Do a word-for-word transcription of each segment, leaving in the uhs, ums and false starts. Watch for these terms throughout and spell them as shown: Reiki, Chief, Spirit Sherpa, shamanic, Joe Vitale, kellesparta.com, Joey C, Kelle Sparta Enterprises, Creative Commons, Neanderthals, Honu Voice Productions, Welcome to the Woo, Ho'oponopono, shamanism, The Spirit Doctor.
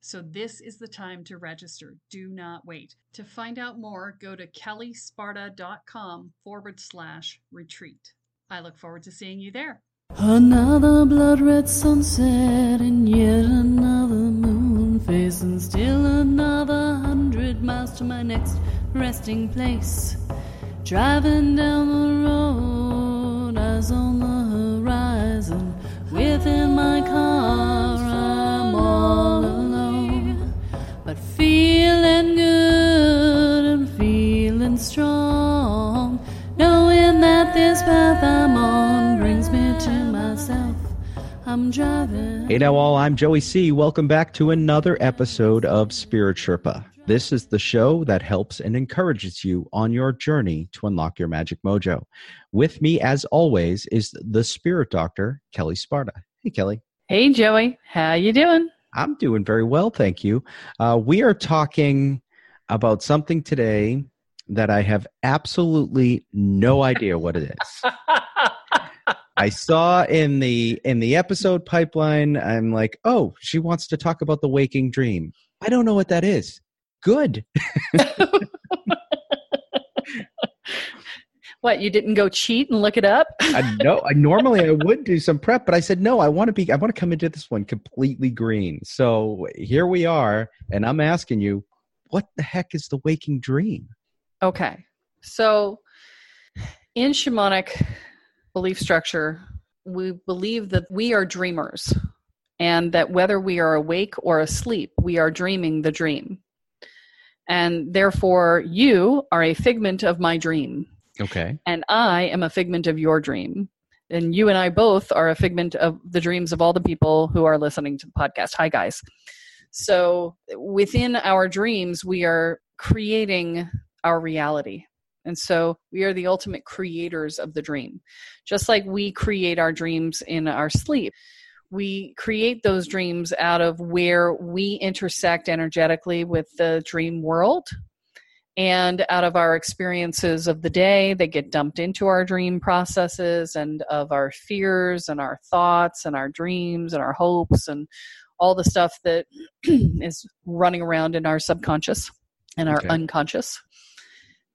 So this is the time to register. Do not wait. To find out more, go to kellesparta.com forward slash retreat. I look forward to seeing you there. Another blood red sunset and yet another moon face, and still another hundred miles to my next resting place. Driving down the road, eyes on the horizon, within my car I'm all alone, but feeling good and feeling strong, knowing that this path I'm on brings me to myself. I'm driving. Hey now all, I'm Joey C. Welcome back to another episode of Spirit Sherpa. This is the show that helps and encourages you on your journey to unlock your magic mojo. With me, as always, is the Spirit Doctor, Kelle Sparta. Hey, Kelly. Hey, Joey. How you doing? I'm doing very well, thank you. Uh, we are talking about something today that I have absolutely no idea what it is. I saw in the in the episode pipeline, I'm like, oh, she wants to talk about the waking dream. I don't know what that is. Good. What, you didn't go cheat and look it up? I know. I normally I would do some prep, but I said no. I want to be. I want to come into this one completely green. So here we are, and I'm asking you, what the heck is the waking dream? Okay. So, in shamanic belief structure, we believe that we are dreamers, and that whether we are awake or asleep, we are dreaming the dream. And therefore, you are a figment of my dream. Okay. And I am a figment of your dream. And you and I both are a figment of the dreams of all the people who are listening to the podcast. Hi, guys. So within our dreams, we are creating our reality. And so we are the ultimate creators of the dream. Just like we create our dreams in our sleep, we create those dreams out of where we intersect energetically with the dream world, and out of our experiences of the day that get dumped into our dream processes, and of our fears and our thoughts and our dreams and our hopes and all the stuff that is running around in our subconscious and our okay. unconscious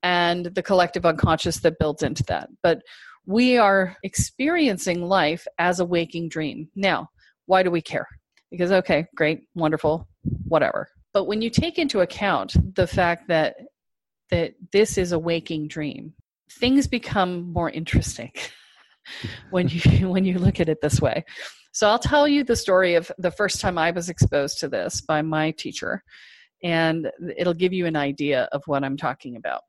and the collective unconscious that builds into that. But we are experiencing life as a waking dream. Now, why do we care? Because, okay, great, wonderful, whatever. But when you take into account the fact that that this is a waking dream, things become more interesting when you when you look at it this way. So I'll tell you the story of the first time I was exposed to this by my teacher, and it'll give you an idea of what I'm talking about.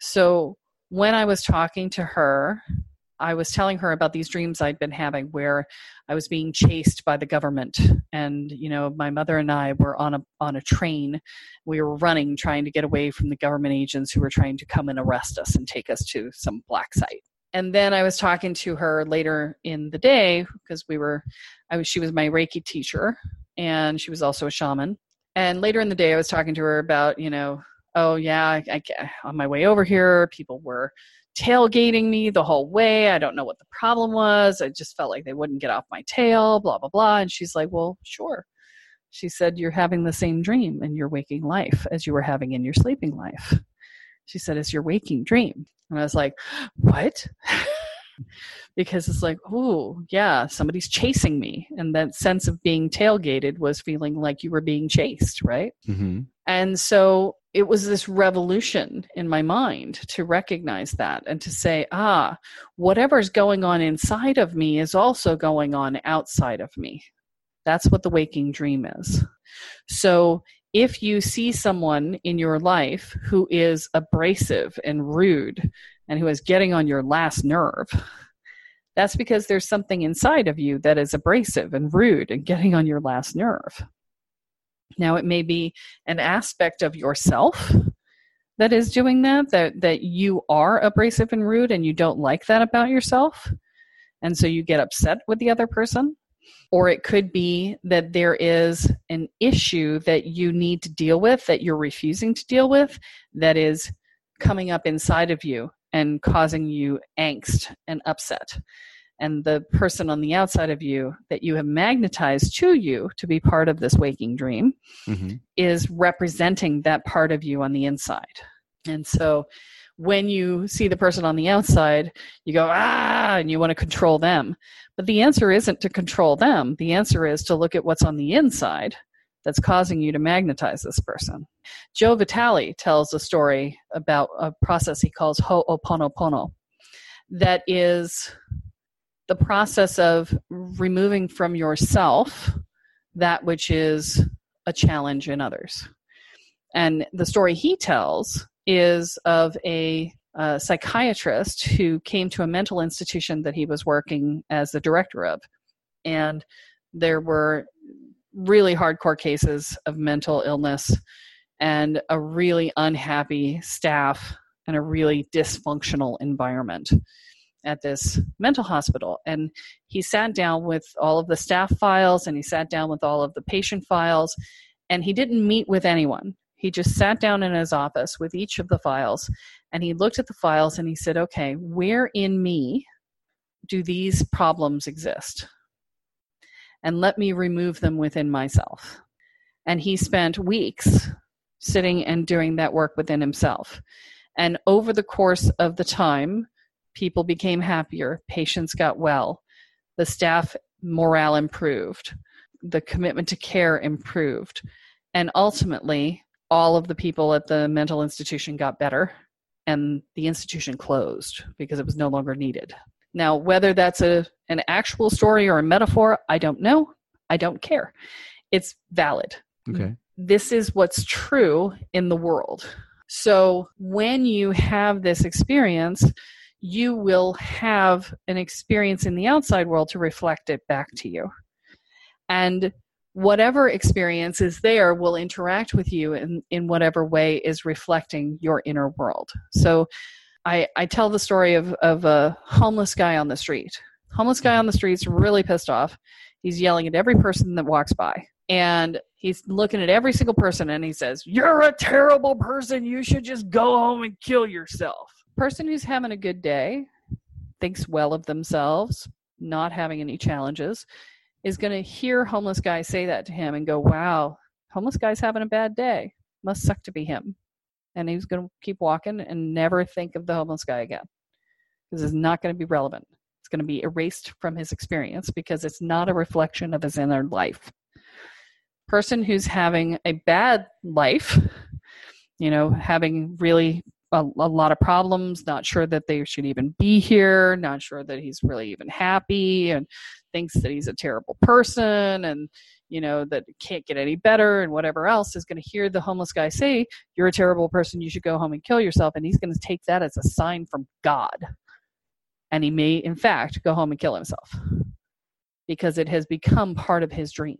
So when I was talking to her, I was telling her about these dreams I'd been having where I was being chased by the government. And, you know, my mother and I were on a on a train. We were running, trying to get away from the government agents who were trying to come and arrest us and take us to some black site. And then I was talking to her later in the day because we were, I was, she was my Reiki teacher, and she was also a shaman. And later in the day, I was talking to her about, you know, oh yeah, I, I, on my way over here, people were tailgating me the whole way. I don't know what the problem was. I just felt like they wouldn't get off my tail, blah, blah, blah. And she's like, well, sure. She said, you're having the same dream in your waking life as you were having in your sleeping life. She said, it's your waking dream. And I was like, what? Because it's like, oh, yeah, somebody's chasing me. And that sense of being tailgated was feeling like you were being chased, right? Mm-hmm. And so it was this revolution in my mind to recognize that and to say, ah, whatever's going on inside of me is also going on outside of me. That's what the waking dream is. So if you see someone in your life who is abrasive and rude and who is getting on your last nerve, that's because there's something inside of you that is abrasive and rude and getting on your last nerve. Now, it may be an aspect of yourself that is doing that, that, that you are abrasive and rude and you don't like that about yourself. And so you get upset with the other person. Or it could be that there is an issue that you need to deal with, that you're refusing to deal with, that is coming up inside of you and causing you angst and upset. And the person on the outside of you that you have magnetized to you to be part of this waking dream mm-hmm. is representing that part of you on the inside. And so when you see the person on the outside, you go, ah, and you want to control them. But the answer isn't to control them. The answer is to look at what's on the inside that's causing you to magnetize this person. Joe Vitale tells a story about a process he calls Ho'oponopono. That is the process of removing from yourself that which is a challenge in others. And the story he tells is of a, a psychiatrist who came to a mental institution that he was working as the director of. And there were really hardcore cases of mental illness and a really unhappy staff and a really dysfunctional environment at this mental hospital. And he sat down with all of the staff files and he sat down with all of the patient files, and he didn't meet with anyone. He just sat down in his office with each of the files, and he looked at the files and he said, okay, where in me do these problems exist? And let me remove them within myself. And he spent weeks sitting and doing that work within himself. And over the course of the time, people became happier, patients got well, the staff morale improved, the commitment to care improved, and ultimately, all of the people at the mental institution got better, and the institution closed because it was no longer needed. Now, whether that's a an actual story or a metaphor, I don't know. I don't care. It's valid. Okay. This is what's true in the world. So when you have this experience, you will have an experience in the outside world to reflect it back to you. And whatever experience is there will interact with you in, in whatever way is reflecting your inner world. So I, I tell the story of, of a homeless guy on the street. Homeless guy on the street's really pissed off. He's yelling at every person that walks by. And he's looking at every single person and he says, "You're a terrible person. You should just go home and kill yourself." Person who's having a good day, thinks well of themselves, not having any challenges, is going to hear homeless guy say that to him and go, wow, homeless guy's having a bad day. Must suck to be him. And he's going to keep walking and never think of the homeless guy again. Because it's not going to be relevant. It's going to be erased from his experience because it's not a reflection of his inner life. Person who's having a bad life, you know, having really a, a lot of problems, not sure that they should even be here, not sure that he's really even happy, and thinks that he's a terrible person and, you know, that can't get any better and whatever else, is going to hear the homeless guy say, "You're a terrible person. You should go home and kill yourself." And he's going to take that as a sign from God. And he may, in fact, go home and kill himself because it has become part of his dream.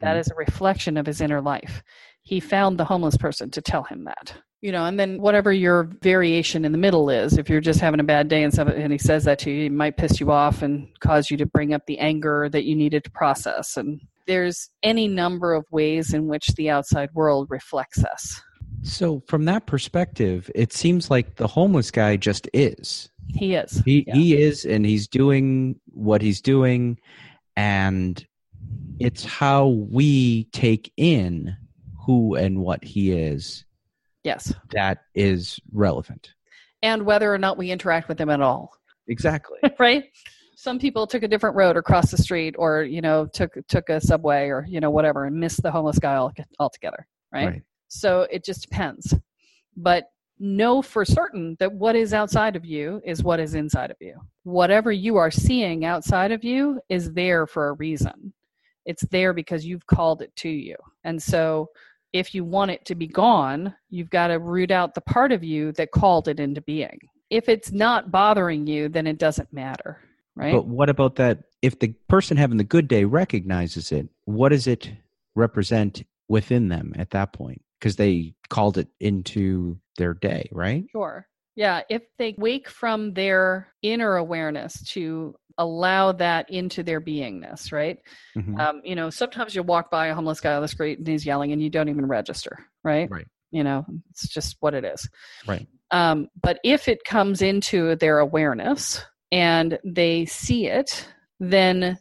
That is a reflection of his inner life. He found the homeless person to tell him that. You know, and then whatever your variation in the middle is, if you're just having a bad day and somebody, and he says that to you, it might piss you off and cause you to bring up the anger that you needed to process. And there's any number of ways in which the outside world reflects us. So from that perspective, it seems like the homeless guy just is. He is. He, yeah. he is, and he's doing what he's doing, and It's how we take in who and what he is. Yes. That is relevant. And whether or not we interact with him at all. Exactly. Right? Some people took a different road or crossed the street or, you know, took took a subway or, you know, whatever and missed the homeless guy all, altogether, right? right? So it just depends. But know for certain that what is outside of you is what is inside of you. Whatever you are seeing outside of you is there for a reason. It's there because you've called it to you. And so if you want it to be gone, you've got to root out the part of you that called it into being. If it's not bothering you, then it doesn't matter. Right? But what about that? If the person having the good day recognizes it, what does it represent within them at that point? Because they called it into their day, right? Sure. Yeah. If they wake from their inner awareness to allow that into their beingness, right? Mm-hmm. Um, you know, sometimes you walk by a homeless guy on the street and he's yelling and you don't even register, right? Right. You know, it's just what it is. Right. Um, but if it comes into their awareness and they see it, then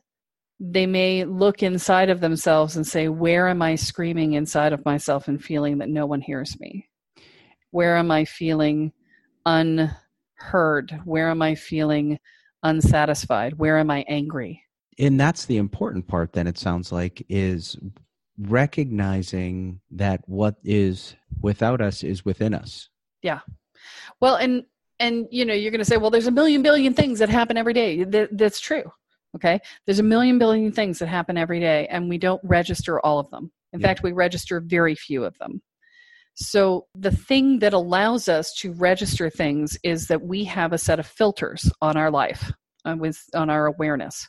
they may look inside of themselves and say, where am I screaming inside of myself and feeling that no one hears me? Where am I feeling unheard? Where am I feeling unsatisfied? Where am I angry? And that's the important part then, it sounds like, is recognizing that what is without us is within us. Yeah. Well, and And, you know, you're going to say, well, there's a million billion things that happen every day. Th- that's true. Okay. There's a million billion things that happen every day and we don't register all of them. In yeah. fact, we register very few of them. So the thing that allows us to register things is that we have a set of filters on our life, on, with, on our awareness.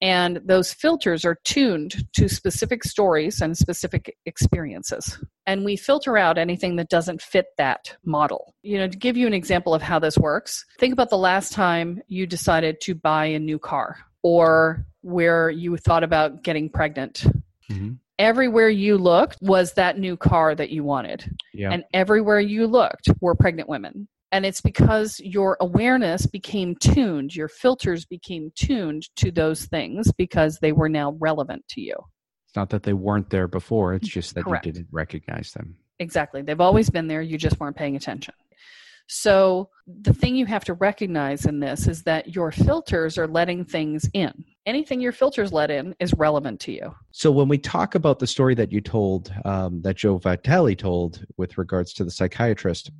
And those filters are tuned to specific stories and specific experiences. And we filter out anything that doesn't fit that model. You know, to give you an example of how this works, think about the last time you decided to buy a new car or where you thought about getting pregnant. Mm-hmm. Everywhere you looked was that new car that you wanted. Yeah. And everywhere you looked were pregnant women. And it's because your awareness became tuned, your filters became tuned to those things because they were now relevant to you. It's not that they weren't there before, it's just that Correct. You didn't recognize them. Exactly. They've always been there, you just weren't paying attention. So the thing you have to recognize in this is that your filters are letting things in. Anything your filters let in is relevant to you. So when we talk about the story that you told, um, that Joe Vitale told with regards to the psychiatrist,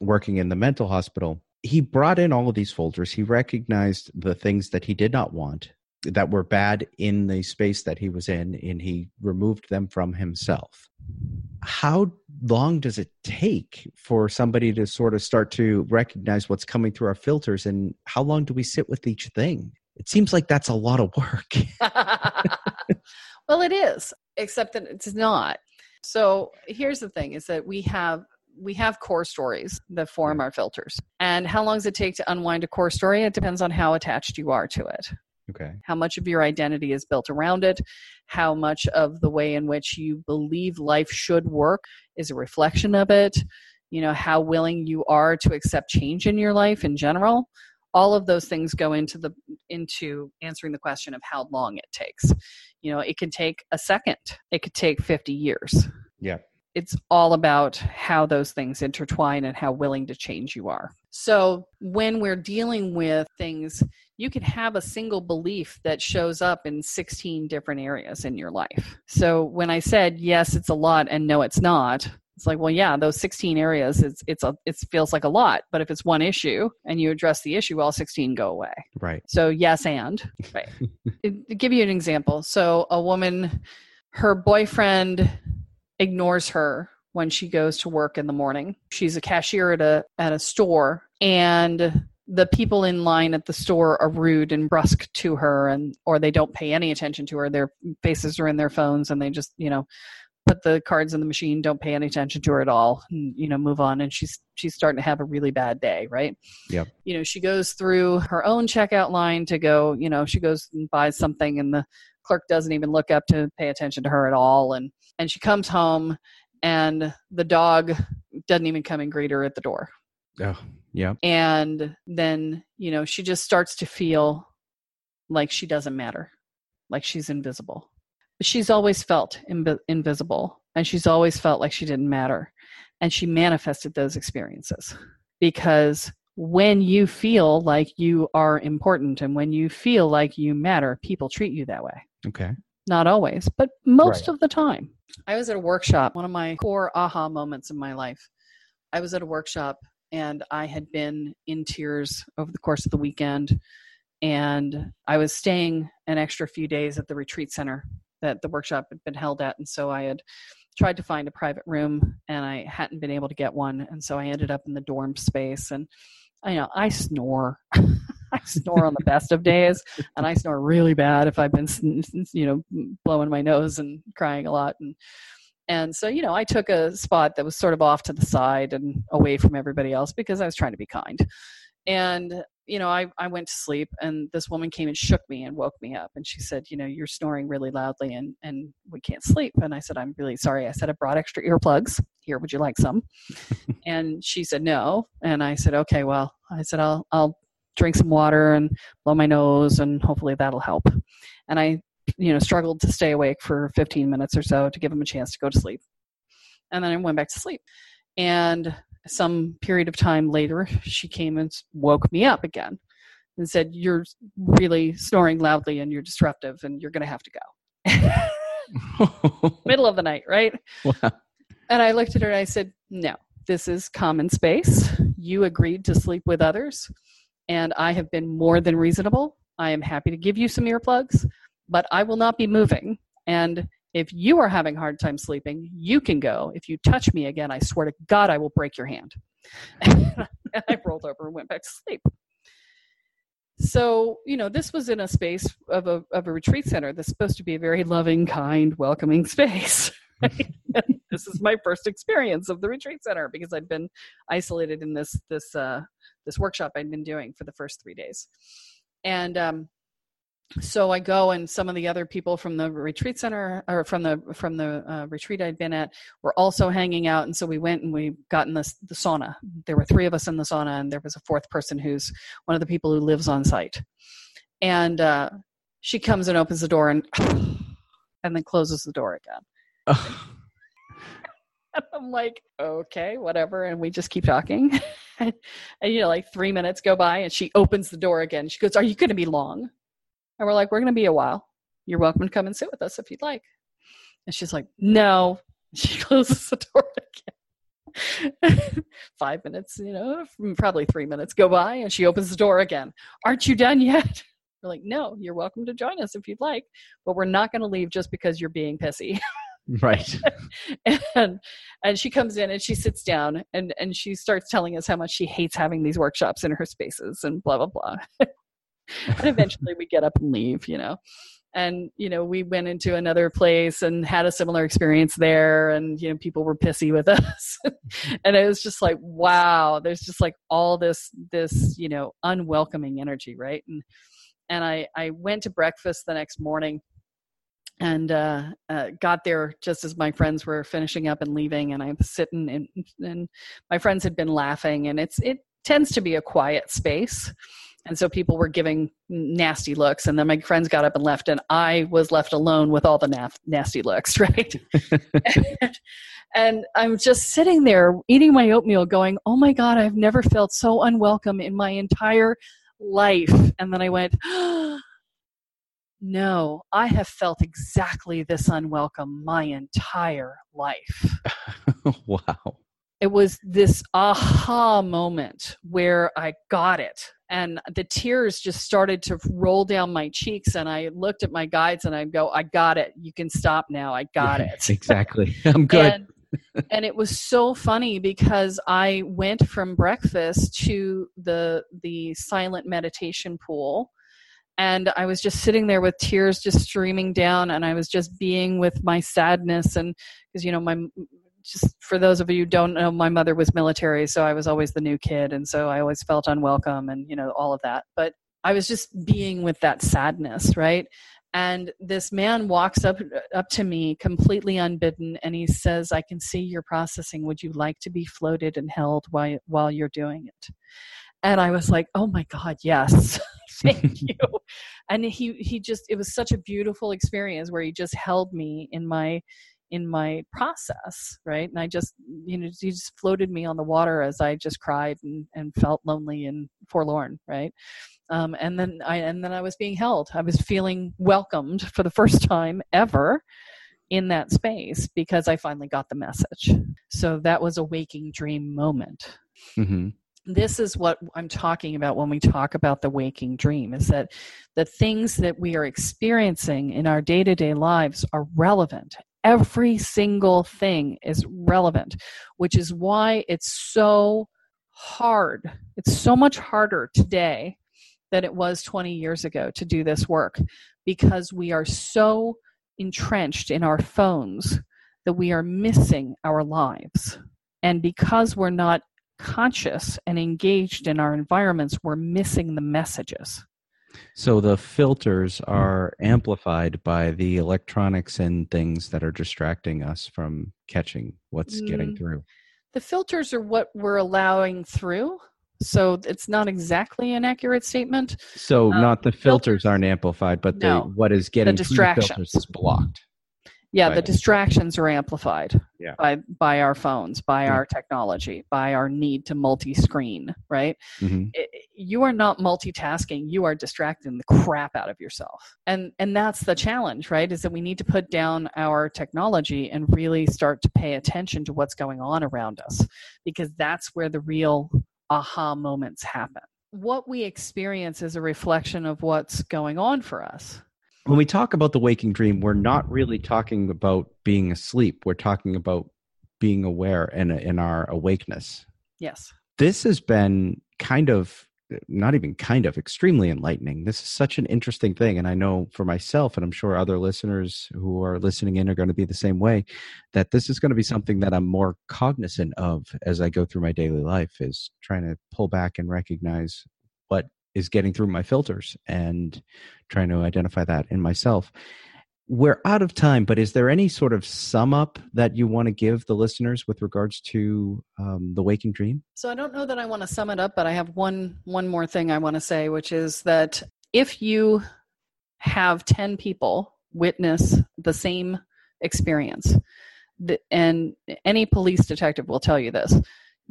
working in the mental hospital, he brought in all of these folders. He recognized the things that he did not want that were bad in the space that he was in, and he removed them from himself. How long does it take for somebody to sort of start to recognize what's coming through our filters, and how long do we sit with each thing? It seems like that's a lot of work. Well, it is, except that it's not. So here's the thing is that we have We have core stories that form our filters. And how long does it take to unwind a core story? It depends on how attached you are to it. Okay. How much of your identity is built around it? How much of the way in which you believe life should work is a reflection of it? You know, how willing you are to accept change in your life in general? All of those things go into the into answering the question of how long it takes. You know, it can take a second. It could take fifty years. Yeah. It's all about how those things intertwine and how willing to change you are. So when we're dealing with things, you could have a single belief that shows up in sixteen different areas in your life. So when I said, yes, it's a lot and no, it's not, it's like, well, yeah, those sixteen areas, it's it's a, it feels like a lot. But if it's one issue and you address the issue, all sixteen go away. Right. So yes, and. Right. To give you an example. So a woman, her boyfriend ignores her when she goes to work in the morning. She's a cashier at a at a store, and the people in line at the store are rude and brusque to her, and or they don't pay any attention to her. Their faces are in their phones, and they just, you know, put the cards in the machine, don't pay any attention to her at all, and, you know, move on. And she's she's starting to have a really bad day, right? Yep. You know, she goes through her own checkout line to go, you know, she goes and buys something, and the clerk doesn't even look up to pay attention to her at all. And And she comes home and the dog doesn't even come and greet her at the door. Oh, yeah. And then, you know, she just starts to feel like she doesn't matter, like she's invisible. she's always felt inv- invisible, and she's always felt like she didn't matter. And she manifested those experiences, because when you feel like you are important and when you feel like you matter, people treat you that way. Okay. Not always, but most right. of the time. I was at a workshop, one of my core aha moments in my life. I was at a workshop and I had been in tears over the course of the weekend, and I was staying an extra few days at the retreat center that the workshop had been held at. And so I had tried to find a private room and I hadn't been able to get one. And so I ended up in the dorm space, and I know I snore. I snore on the best of days, and I snore really bad if I've been, you know, blowing my nose and crying a lot. And and so, you know, I took a spot that was sort of off to the side and away from everybody else, because I was trying to be kind. And, you know, I, I went to sleep, and this woman came and shook me and woke me up. And she said, you know, you're snoring really loudly and, and we can't sleep. And I said, I'm really sorry. I said, I brought extra earplugs. Here, would you like some? And she said, no. And I said, okay, well, I said, I'll, I'll drink some water and blow my nose, and hopefully that'll help. And I, you know, struggled to stay awake for fifteen minutes or so to give him a chance to go to sleep. And then I went back to sleep. And some period of time later, she came and woke me up again and said, you're really snoring loudly and you're disruptive and you're going to have to go. Middle of the night, right? Wow. And I looked at her and I said, no, this is common space. You agreed to sleep with others, and I have been more than reasonable. I am happy to give you some earplugs, but I will not be moving. And if you are having a hard time sleeping, you can go. If you touch me again, I swear to God, I will break your hand. And I rolled over and went back to sleep. So, you know, this was in a space of a of a retreat center that's supposed to be a very loving, kind, welcoming space. Right? This is my first experience of the retreat center, because I'd been isolated in this this uh, this workshop I'd been doing for the first three days. And um so I go, and some of the other people from the retreat center, or from the from the uh, retreat I'd been at, were also hanging out. And so we went and we got in the, the sauna. There were three of us in the sauna, and there was a fourth person who's one of the people who lives on site. And uh, she comes and opens the door, and and then closes the door again. Oh. I'm like, okay, whatever. And we just keep talking. and, and, you know, like three minutes go by, and she opens the door again. She goes, are you going to be long? And we're like, we're going to be a while. You're welcome to come and sit with us if you'd like. And she's like, no. She closes the door again. Five minutes, you know, probably three minutes go by, and she opens the door again. Aren't you done yet? We're like, no, you're welcome to join us if you'd like, but we're not going to leave just because you're being pissy. Right. and and she comes in and she sits down, and, and she starts telling us how much she hates having these workshops in her spaces and blah, blah, blah. And eventually we get up and leave, you know, and, you know, we went into another place and had a similar experience there, and, you know, people were pissy with us. And it was just like, wow, there's just like all this, this, you know, unwelcoming energy. Right. And, and I, I went to breakfast the next morning, and uh, uh, got there just as my friends were finishing up and leaving. And I was sitting and, and my friends had been laughing, and it's, it tends to be a quiet space. And so people were giving nasty looks, and then my friends got up and left, and I was left alone with all the naf- nasty looks, right? and, and I'm just sitting there eating my oatmeal going, oh my God, I've never felt so unwelcome in my entire life. And then I went, oh, no, I have felt exactly this unwelcome my entire life. Wow. It was this aha moment where I got it. And the tears just started to roll down my cheeks. And I looked at my guides and I go, I got it. You can stop now. I got yeah, it. Exactly. I'm good. and, and it was so funny because I went from breakfast to the the silent meditation pool. And I was just sitting there with tears just streaming down. And I was just being with my sadness. And because, you know, my... just for those of you who don't know, my mother was military, so I was always the new kid. And so I always felt unwelcome and, you know, all of that. But I was just being with that sadness, right? And this man walks up up to me completely unbidden, and he says, I can see you're processing. Would you like to be floated and held while, while you're doing it? And I was like, oh my God, yes. thank you. And he, he just, it was such a beautiful experience where he just held me in my, in my process. Right. And I just, you know, he just floated me on the water as I just cried and, and felt lonely and forlorn. Right. Um, and then I, and then I was being held, I was feeling welcomed for the first time ever in that space because I finally got the message. So that was a waking dream moment. Mm-hmm. This is what I'm talking about when we talk about the waking dream, is that the things that we are experiencing in our day-to-day lives are relevant. Every single thing is relevant, which is why it's so hard. It's so much harder today than it was twenty years ago to do this work, because we are so entrenched in our phones that we are missing our lives. And because we're not conscious and engaged in our environments, we're missing the messages. So the filters are amplified by the electronics and things that are distracting us from catching what's mm. getting through. The filters are what we're allowing through. So it's not exactly an accurate statement. So um, not the filters, filters aren't amplified, but the, no, what is getting the through the filters is blocked. Yeah, the distractions are amplified yeah. by by our phones, by yeah. our technology, by our need to multi-screen, right? Mm-hmm. It, you are not multitasking. You are distracting the crap out of yourself. And and that's the challenge, right? Is that we need to put down our technology and really start to pay attention to what's going on around us, because that's where the real aha moments happen. What we experience is a reflection of what's going on for us. When we talk about the waking dream, we're not really talking about being asleep. We're talking about being aware and in, in our awakeness. Yes. This has been kind of, not even kind of, extremely enlightening. This is such an interesting thing. And I know for myself, and I'm sure other listeners who are listening in are going to be the same way, that this is going to be something that I'm more cognizant of as I go through my daily life, is trying to pull back and recognize what is getting through my filters and trying to identify that in myself. We're out of time, but is there any sort of sum up that you want to give the listeners with regards to um, the waking dream? So I don't know that I want to sum it up, but I have one one more thing I want to say, which is that if you have ten people witness the same experience, and any police detective will tell you this,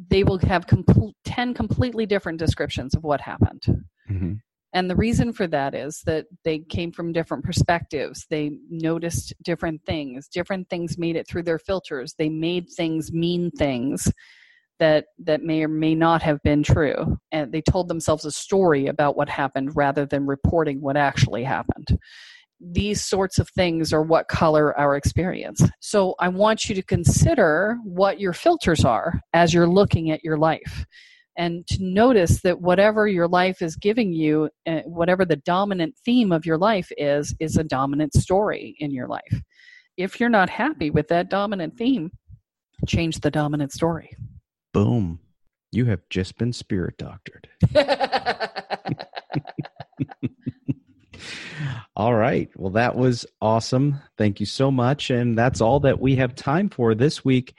they will have complete, ten completely different descriptions of what happened. Mm-hmm. And the reason for that is that they came from different perspectives. They noticed different things. Different things made it through their filters. They made things mean things that that may or may not have been true. And they told themselves a story about what happened rather than reporting what actually happened. These sorts of things are what color our experience. So I want you to consider what your filters are as you're looking at your life, and to notice that whatever your life is giving you, whatever the dominant theme of your life is, is a dominant story in your life. If you're not happy with that dominant theme, change the dominant story. Boom. You have just been spirit doctored. All right. Well, that was awesome. Thank you so much. And that's all that we have time for this week.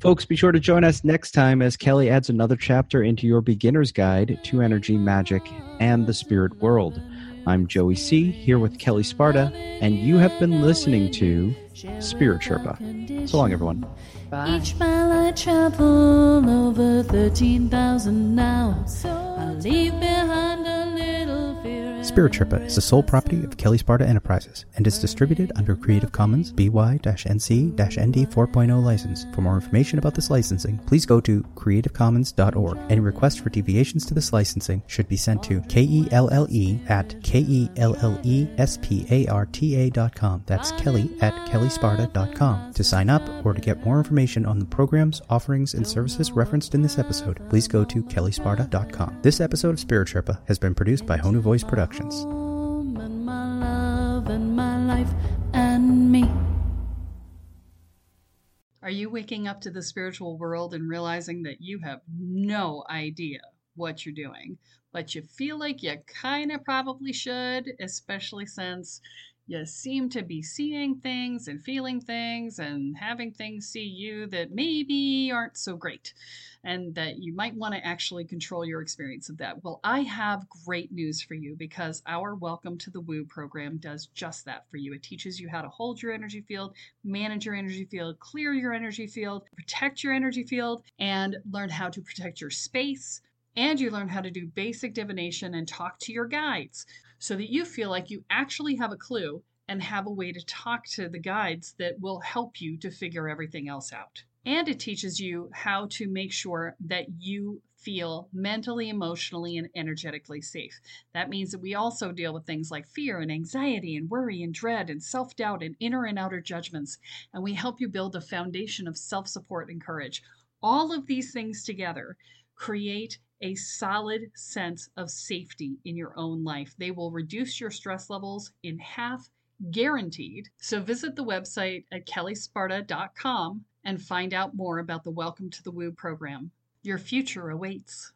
Folks, be sure to join us next time as Kelle adds another chapter into your beginner's guide to energy, magic, and the spirit world. I'm Joey C, here with Kelle Sparta, and you have been listening to Spirit Sherpa. So long, everyone. Bye. Each mile I travel over thirteen thousand now. I leave behind a little fear. Spirit Sherpa is the sole property of Kelle Sparta Enterprises and is distributed under a Creative Commons B Y N C N D four point oh license. For more information about this licensing, please go to creative commons dot org. Any requests for deviations to this licensing should be sent to K E L L E at K E L L E S P A R T A dot com. That's Kelly at Kelle Sparta dot com. To sign up or to get more information on the programs, offerings, and services referenced in this episode, please go to Kelle Sparta dot com. This episode of Spirit Sherpa has been produced by Honu Voice Productions. And my love and my life and me. Are you waking up to the spiritual world and realizing that you have no idea what you're doing, but you feel like you kind of probably should, especially since you seem to be seeing things and feeling things and having things see you that maybe aren't so great, and that you might want to actually control your experience of that. Well, I have great news for you, because our Welcome to the Woo program does just that for you. It teaches you how to hold your energy field, manage your energy field, clear your energy field, protect your energy field, and learn how to protect your space. And you learn how to do basic divination and talk to your guides, so that you feel like you actually have a clue and have a way to talk to the guides that will help you to figure everything else out. And it teaches you how to make sure that you feel mentally, emotionally, and energetically safe. That means that we also deal with things like fear and anxiety and worry and dread and self-doubt and inner and outer judgments. And we help you build a foundation of self-support and courage. All of these things together create a solid sense of safety in your own life. They will reduce your stress levels in half, guaranteed. So visit the website at kelle sparta dot com and find out more about the Welcome to the Woo program. Your future awaits.